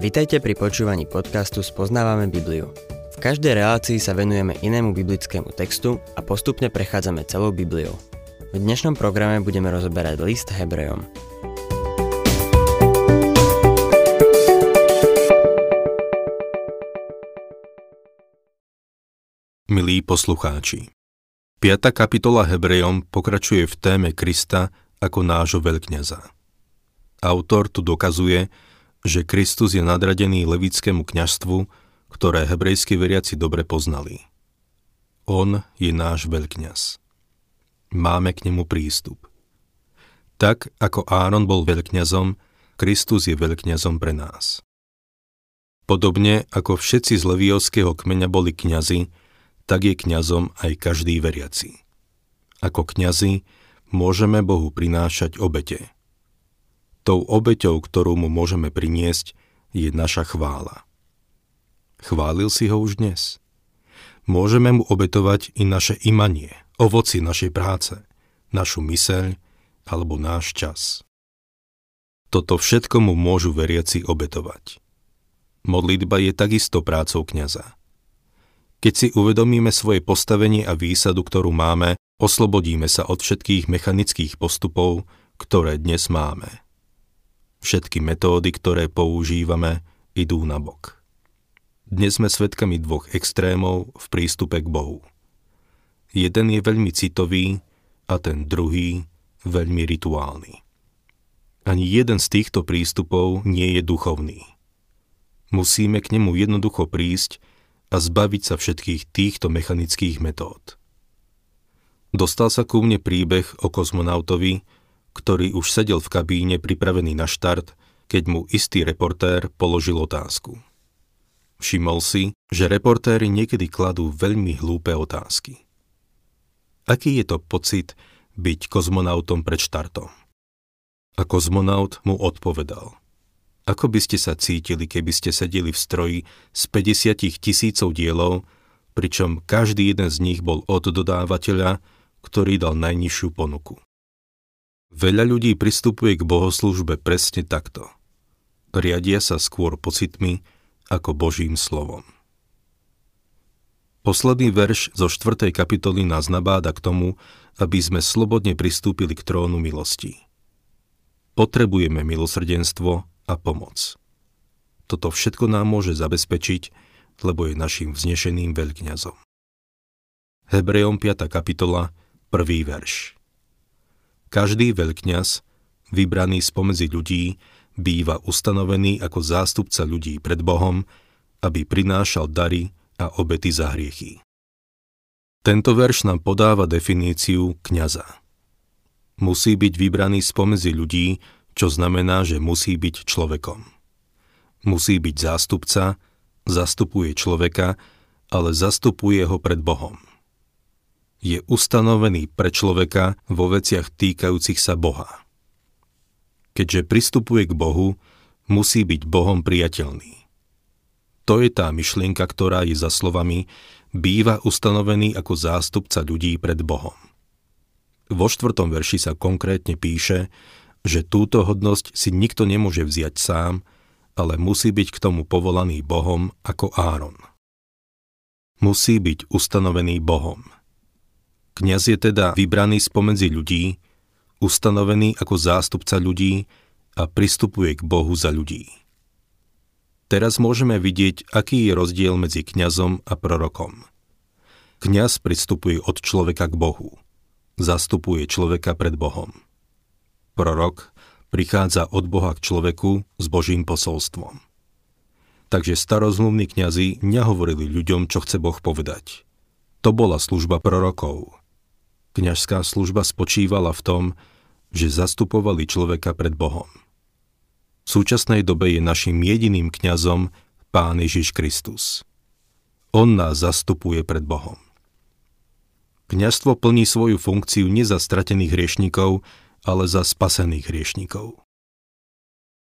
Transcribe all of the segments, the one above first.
Vitajte pri počúvaní podcastu Spoznávame Bibliu. V každej relácii sa venujeme inému biblickému textu a postupne prechádzame celou Bibliou. V dnešnom programe budeme rozoberať list Hebrejom. Milí poslucháči, 5. kapitola Hebrejom pokračuje v téme Krista ako nášho veľkňaza. Autor tu dokazuje, že Kristus je nadradený levitskému kňazstvu, ktoré hebrejskí veriaci dobre poznali. On je náš veľkňaz. Máme k nemu prístup. Tak, ako Áron bol veľkňazom, Kristus je veľkňazom pre nás. Podobne ako všetci z leviovského kmeňa boli kňazi, tak je kňazom aj každý veriaci. Ako kňazi môžeme Bohu prinášať obete. Tou obeťou, ktorú mu môžeme priniesť, je naša chvála. Chválil si ho už dnes? Môžeme mu obetovať i naše imanie, ovoci našej práce, našu myseľ alebo náš čas. Toto všetko mu môžu veriaci obetovať. Modlitba je takisto prácou kňaza. Keď si uvedomíme svoje postavenie a výsadu, ktorú máme, oslobodíme sa od všetkých mechanických postupov, ktoré dnes máme. Všetky metódy, ktoré používame, idú na bok. Dnes sme svedkami dvoch extrémov v prístupe k Bohu. Jeden je veľmi citový a ten druhý veľmi rituálny. Ani jeden z týchto prístupov nie je duchovný. Musíme k nemu jednoducho prísť a zbaviť sa všetkých týchto mechanických metód. Dostal sa ku mne príbeh o kozmonautovi, ktorý už sedel v kabíne pripravený na štart, keď mu istý reportér položil otázku. Všimol si, že reportéri niekedy kladú veľmi hlúpe otázky. Aký je to pocit byť kozmonautom pred štartom? A kozmonaut mu odpovedal: Ako by ste sa cítili, keby ste sedeli v stroji s 50 000 dielov, pričom každý jeden z nich bol od dodávateľa, ktorý dal najnižšiu ponuku? Veľa ľudí pristupuje k bohoslúžbe presne takto. Riadia sa skôr pocitmi ako Božím slovom. Posledný verš zo 4. kapitoly nás nabáda k tomu, aby sme slobodne pristúpili k trónu milosti. Potrebujeme milosrdenstvo a pomoc. Toto všetko nám môže zabezpečiť, lebo je našim vznešeným veľkňazom. Hebrejom 5. kapitola, 1. verš. Každý veľkňaz, vybraný spomedzi ľudí, býva ustanovený ako zástupca ľudí pred Bohom, aby prinášal dary a obety za hriechy. Tento verš nám podáva definíciu kňaza. Musí byť vybraný spomedzi ľudí, čo znamená, že musí byť človekom. Musí byť zástupca, zastupuje človeka, ale zastupuje ho pred Bohom. Je ustanovený pre človeka vo veciach týkajúcich sa Boha. Keďže pristupuje k Bohu, musí byť Bohom priateľný. To je tá myšlienka, ktorá je za slovami býva ustanovený ako zástupca ľudí pred Bohom. Vo 4. verši sa konkrétne píše, že túto hodnosť si nikto nemôže vziať sám, ale musí byť k tomu povolaný Bohom ako Áron. Musí byť ustanovený Bohom. Kňaz je teda vybraný spomedzi ľudí, ustanovený ako zástupca ľudí a pristupuje k Bohu za ľudí. Teraz môžeme vidieť, aký je rozdiel medzi kňazom a prorokom. Kňaz pristupuje od človeka k Bohu. Zastupuje človeka pred Bohom. Prorok prichádza od Boha k človeku s Božím posolstvom. Takže starozmluvní kňazi nehovorili ľuďom, čo chce Boh povedať. To bola služba prorokov. Kňažská služba spočívala v tom, že zastupovali človeka pred Bohom. V súčasnej dobe je našim jediným kňazom Pán Ježiš Kristus. On nás zastupuje pred Bohom. Kňazstvo plní svoju funkciu nie za stratených hriešnikov, ale za spasených hriešnikov.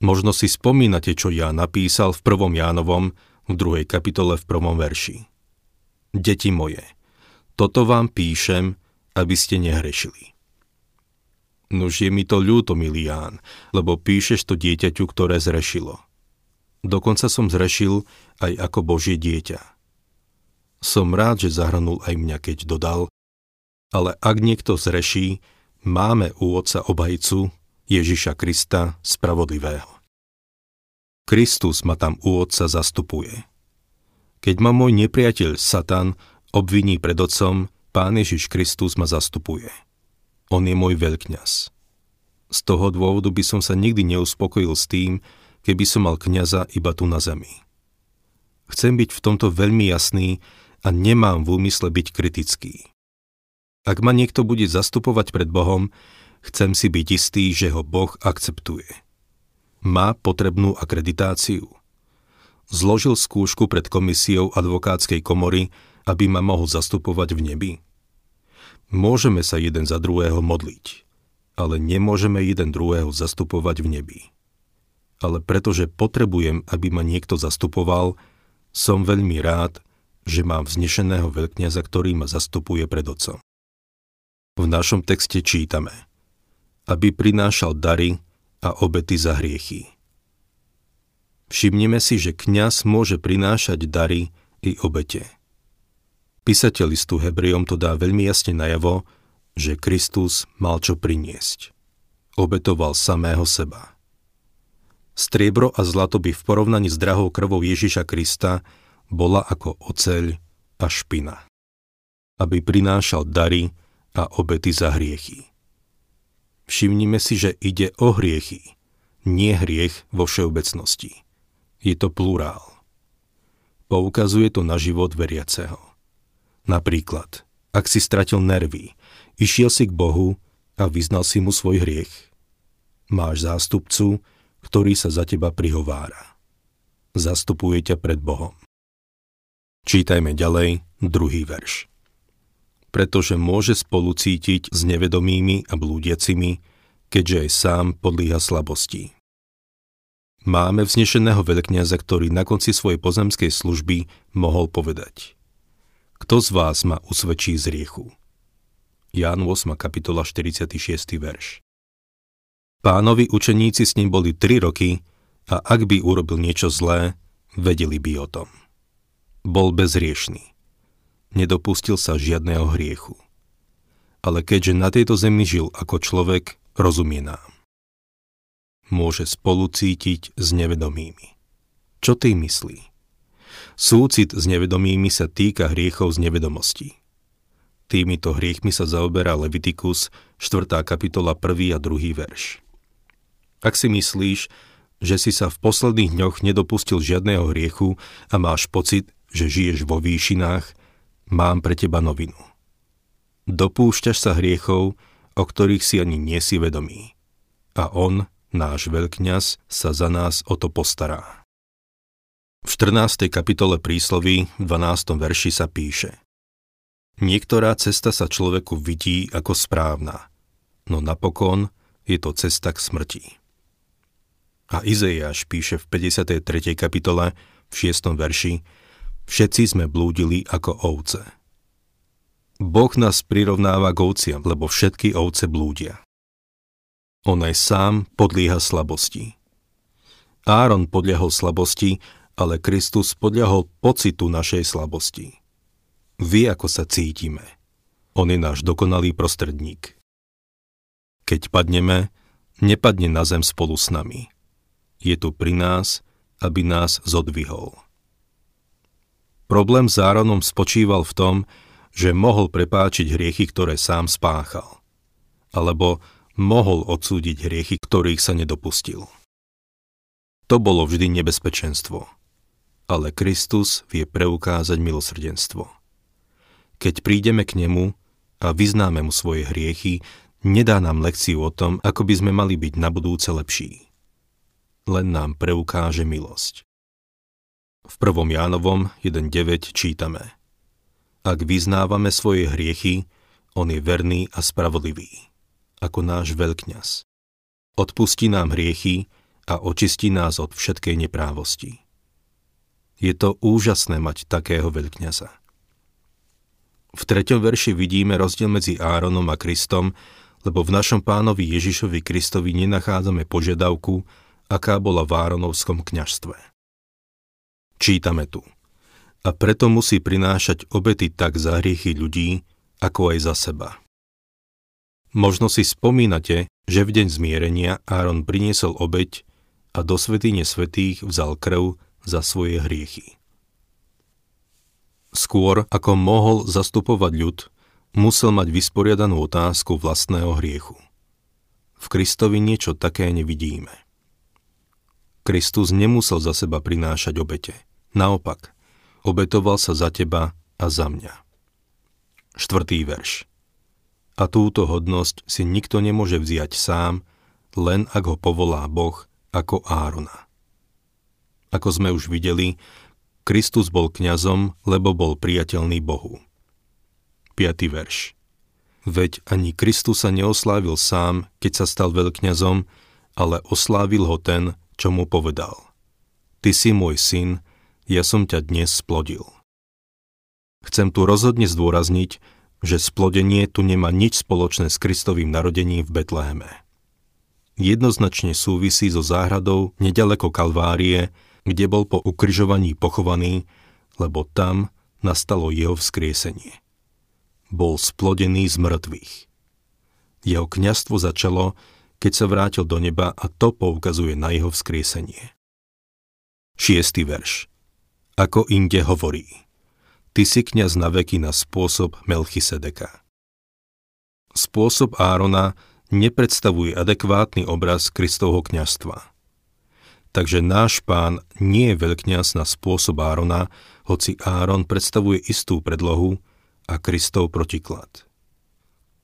Možno si spomínate, čo Ján napísal v 1. Jánovom, v 2. kapitole v 1. verši. Deti moje, toto vám píšem, aby ste nehrešili. Nož je mi to ľúto, milý Ján, lebo píšeš to dieťaťu, ktoré zrešilo. Dokonca som zrešil aj ako Božie dieťa. Som rád, že zahrnul aj mňa, keď dodal, ale ak niekto zreší, máme u Otca obhajcu, Ježiša Krista, spravodlivého. Kristus ma tam u Otca zastupuje. Keď ma môj nepriateľ Satan obviní pred Otcom, Pán Ježiš Kristus ma zastupuje. On je môj veľkňaz. Z toho dôvodu by som sa nikdy neuspokojil s tým, keby som mal kňaza iba tu na zemi. Chcem byť v tomto veľmi jasný a nemám v úmysle byť kritický. Ak ma niekto bude zastupovať pred Bohom, chcem si byť istý, že ho Boh akceptuje. Má potrebnú akreditáciu. Zložil skúšku pred komisiou advokátskej komory, aby ma mohol zastupovať v nebi. Môžeme sa jeden za druhého modliť, ale nemôžeme jeden druhého zastupovať v nebi. Ale pretože potrebujem, aby ma niekto zastupoval, som veľmi rád, že mám vznešeného veľkňaza, ktorý ma zastupuje pred Otcom. V našom texte čítame, aby prinášal dary a obety za hriechy. Všimnime si, že kňaz môže prinášať dary i obete. Písateľ listu Hebrejom to dá veľmi jasne najavo, že Kristus mal čo priniesť. Obetoval samého seba. Striebro a zlato by v porovnaní s drahou krvou Ježiša Krista bola ako oceľ a špina. Aby prinášal dary a obety za hriechy. Všimnime si, že ide o hriechy, nie hriech vo všeobecnosti. Je to plurál. Poukazuje to na život veriaceho. Napríklad, ak si stratil nervy, išiel si k Bohu a vyznal si mu svoj hriech. Máš zástupcu, ktorý sa za teba prihovára. Zastupuje ťa pred Bohom. Čítajme ďalej 2. verš. Pretože môže spolucítiť s nevedomými a blúdiacimi, keďže aj sám podlieha slabosti. Máme vznešeného veľkňaza, ktorý na konci svojej pozemskej služby mohol povedať: Kto z vás ma usvedčí z hriechu? Ján 8. kapitola 46. verš. Pánovi učeníci s ním boli 3 roky a ak by urobil niečo zlé, vedeli by o tom. Bol bezriešný. Nedopustil sa žiadného hriechu. Ale keďže na tejto zemi žil ako človek, rozumie nám. Môže spolucítiť s nevedomými. Čo tým myslí? Súcit s nevedomými sa týka hriechov z nevedomosti. Týmito hriechmi sa zaoberá Levitikus 4. kapitola 1. a 2. verš. Ak si myslíš, že si sa v posledných dňoch nedopustil žiadného hriechu a máš pocit, že žiješ vo výšinách, mám pre teba novinu. Dopúšťaš sa hriechov, o ktorých si ani nie si vedomý. A on, náš veľkňaz, sa za nás o to postará. V 14. kapitole prísloví v 12. verši sa píše: Niektorá cesta sa človeku vidí ako správna, no napokon je to cesta k smrti. A Izaiáš píše v 53. kapitole v 6. verši: Všetci sme blúdili ako ovce. Boh nás prirovnáva k ovciam, lebo všetky ovce blúdia. On aj sám podlieha slabosti. Áron podliehol slabosti, ale Kristus podliehol pocitu našej slabosti. Vie, ako sa cítime. On je náš dokonalý prostredník. Keď padneme, nepadne na zem spolu s nami. Je tu pri nás, aby nás zodvihol. Problém s Áronom spočíval v tom, že mohol prepáčiť hriechy, ktoré sám spáchal. Alebo mohol odsúdiť hriechy, ktorých sa nedopustil. To bolo vždy nebezpečenstvo. Ale Kristus vie preukázať milosrdenstvo. Keď prídeme k nemu a vyznáme mu svoje hriechy, nedá nám lekciu o tom, ako by sme mali byť na budúce lepší. Len nám preukáže milosť. V 1. Jánovom 1.9 čítame: Ak vyznávame svoje hriechy, on je verný a spravodlivý, ako náš veľkňaz. Odpustí nám hriechy a očistí nás od všetkej neprávosti. Je to úžasné mať takého veľkňaza. V 3. verši vidíme rozdiel medzi Áronom a Kristom, lebo v našom Pánovi Ježišovi Kristovi nenachádzame požiadavku, aká bola v Áronovskom kňažstve. Čítame tu. A preto musí prinášať obety tak za hriechy ľudí, ako aj za seba. Možno si spomínate, že v deň zmierenia Áron priniesol obeť a do svätyne svätých vzal krv za svoje hriechy. Skôr, ako mohol zastupovať ľud, musel mať vysporiadanú otázku vlastného hriechu. V Kristovi niečo také nevidíme. Kristus nemusel za seba prinášať obete. Naopak, obetoval sa za teba a za mňa. 4. verš. A túto hodnosť si nikto nemôže vziať sám, len ak ho povolá Boh ako Árona. Ako sme už videli, Kristus bol kňazom, lebo bol priateľný Bohu. 5. verš. Veď ani Kristus sa neoslávil sám, keď sa stal veľkňazom, ale oslávil ho ten, čo mu povedal. Ty si môj syn, ja som ťa dnes splodil. Chcem tu rozhodne zdôrazniť, že splodenie tu nemá nič spoločné s Kristovým narodením v Betleheme. Jednoznačne súvisí so záhradou nedaleko Kalvárie, kde bol po ukrižovaní pochovaný, lebo tam nastalo jeho vzkriesenie. Bol splodený z mŕtvych. Jeho kňazstvo začalo, keď sa vrátil do neba, a to poukazuje na jeho vzkriesenie. 6. verš. Ako inde hovorí. Ty si kňaz na veky na spôsob Melchisedeka. Spôsob Árona nepredstavuje adekvátny obraz Kristovho kňazstva. Takže náš Pán nie je veľkňaz na spôsob Árona, hoci Áron predstavuje istú predlohu a Kristov protiklad.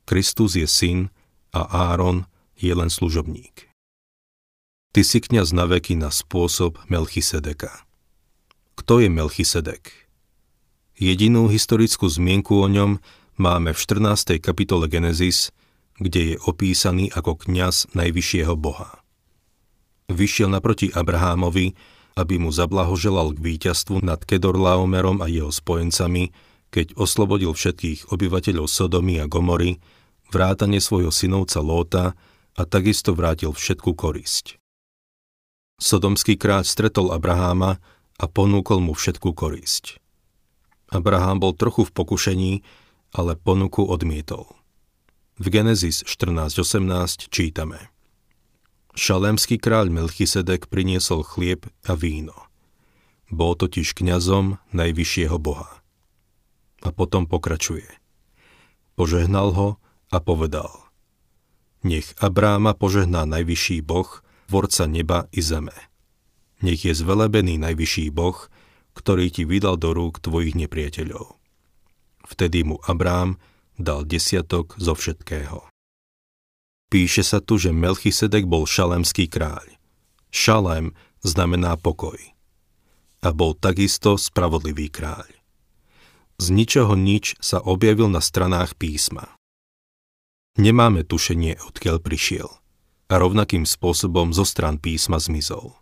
Kristus je syn a Áron je len služobník. Ty si kňaz na veky na spôsob Melchisedeka. Kto je Melchisedek? Jedinú historickú zmienku o ňom máme v 14. kapitole Genesis, kde je opísaný ako kňaz najvyššieho Boha. Vyšiel naproti Abrahámovi, aby mu zablahoželal k víťazstvu nad Kedorlaomerom a jeho spojencami, keď oslobodil všetkých obyvateľov Sodomy a Gomory, vrátane svojho synovca Lóta, a takisto vrátil všetku korisť. Sodomský kráľ stretol Abraháma a ponúkol mu všetku korisť. Abrahám bol trochu v pokušení, ale ponuku odmietol. V Genesis 14:18 čítame. Šalémsky kráľ Melchisedek priniesol chlieb a víno. Bol totiž kňazom najvyššieho Boha. A potom pokračuje. Požehnal ho a povedal. Nech Abráma požehná najvyšší Boh, tvorca neba i zeme. Nech je zvelebený najvyšší Boh, ktorý ti vydal do rúk tvojich nepriateľov. Vtedy mu Abrám dal desiatok zo všetkého. Píše sa tu, že Melchisedek bol šalémsky kráľ. Šalém znamená pokoj. A bol takisto spravodlivý kráľ. Z ničoho nič sa objavil na stranách písma. Nemáme tušenie, odkiaľ prišiel. A rovnakým spôsobom zo strán písma zmizol.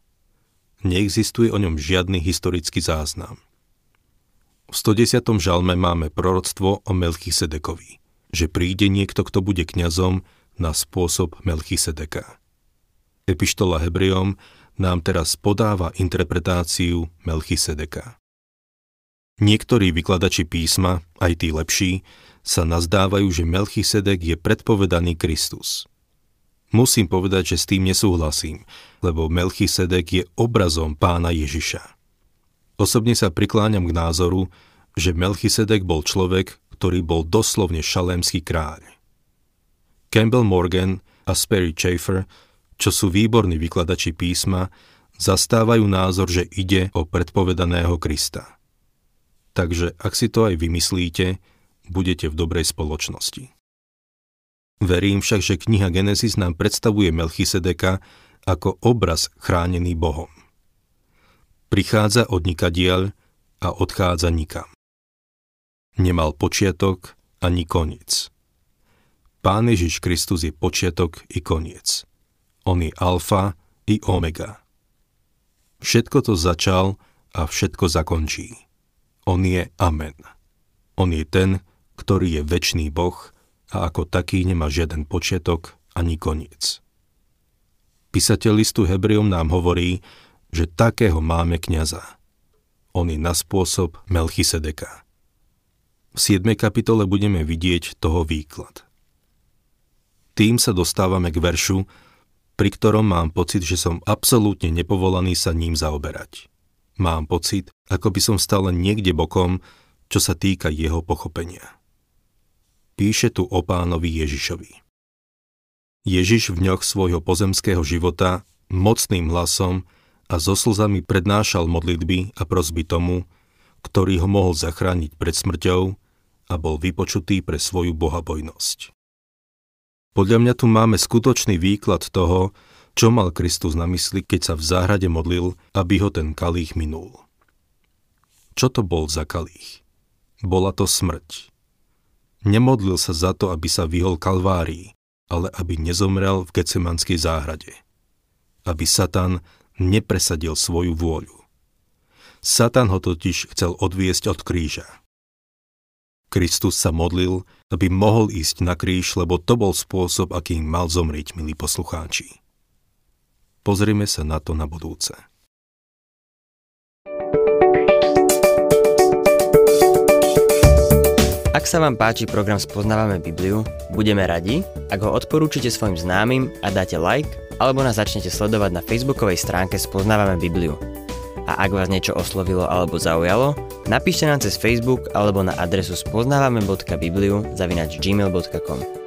Neexistuje o ňom žiadny historický záznam. V 110. žalme máme proroctvo o Melchisedekovi, že príde niekto, kto bude kňazom na spôsob Melchisedeka. Epištola Hebrejom nám teraz podáva interpretáciu Melchisedeka. Niektorí vykladači písma, aj tí lepší, sa nazdávajú, že Melchisedek je predpovedaný Kristus. Musím povedať, že s tým nesúhlasím, lebo Melchisedek je obrazom Pána Ježiša. Osobne sa prikláňam k názoru, že Melchisedek bol človek, ktorý bol doslovne šalémsky kráľ. Campbell Morgan a Sperry Chafer, čo sú výborní vykladači písma, zastávajú názor, že ide o predpovedaného Krista. Takže ak si to aj vymyslíte, budete v dobrej spoločnosti. Verím však, že kniha Genesis nám predstavuje Melchisedeka ako obraz chránený Bohom. Prichádza od nikadiaľ a odchádza nikam. Nemal počiatok ani koniec. Pán Ježiš Kristus je počiatok i koniec. On je alfa i omega. Všetko to začal a všetko zakončí. On je amen. On je ten, ktorý je večný Boh a ako taký nemá žiaden počiatok ani koniec. Písateľ listu Hebrejom nám hovorí, že takého máme kňaza. oni na spôsob Melchisedeka. V 7. kapitole budeme vidieť toho výklad. Tým sa dostávame k veršu, pri ktorom mám pocit, že som absolútne nepovolaný sa ním zaoberať. Mám pocit, ako by som stále niekde bokom, čo sa týka jeho pochopenia. Píše tu o pánovi Ježišovi. Ježiš v dňoch svojho pozemského života mocným hlasom a so slzami prednášal modlitby a prosby tomu, ktorý ho mohol zachrániť pred smrťou a bol vypočutý pre svoju bohabojnosť. Podľa mňa tu máme skutočný výklad toho, čo mal Kristus na mysli, keď sa v záhrade modlil, aby ho ten kalých minul. Čo to bol za kalých? Bola to smrť. Nemodlil sa za to, aby sa vyhol Kalvárii, ale aby nezomrel v Getsemanskej záhrade. Aby Satan nepresadil svoju vôľu. Satan ho totiž chcel odviesť od kríža. Kristus sa modlil, aby mohol ísť na kríž, lebo to bol spôsob, akým mal zomrieť, milí poslucháči. Pozrime sa na to na budúce. Ak sa vám páči program Spoznávame Bibliu, budeme radi, ak ho odporúčite svojim známym a dáte like, alebo nás začnete sledovať na facebookovej stránke Spoznávame Bibliu. A ak vás niečo oslovilo alebo zaujalo, napíšte nám cez Facebook alebo na adresu spoznavame.bibliu@gmail.com.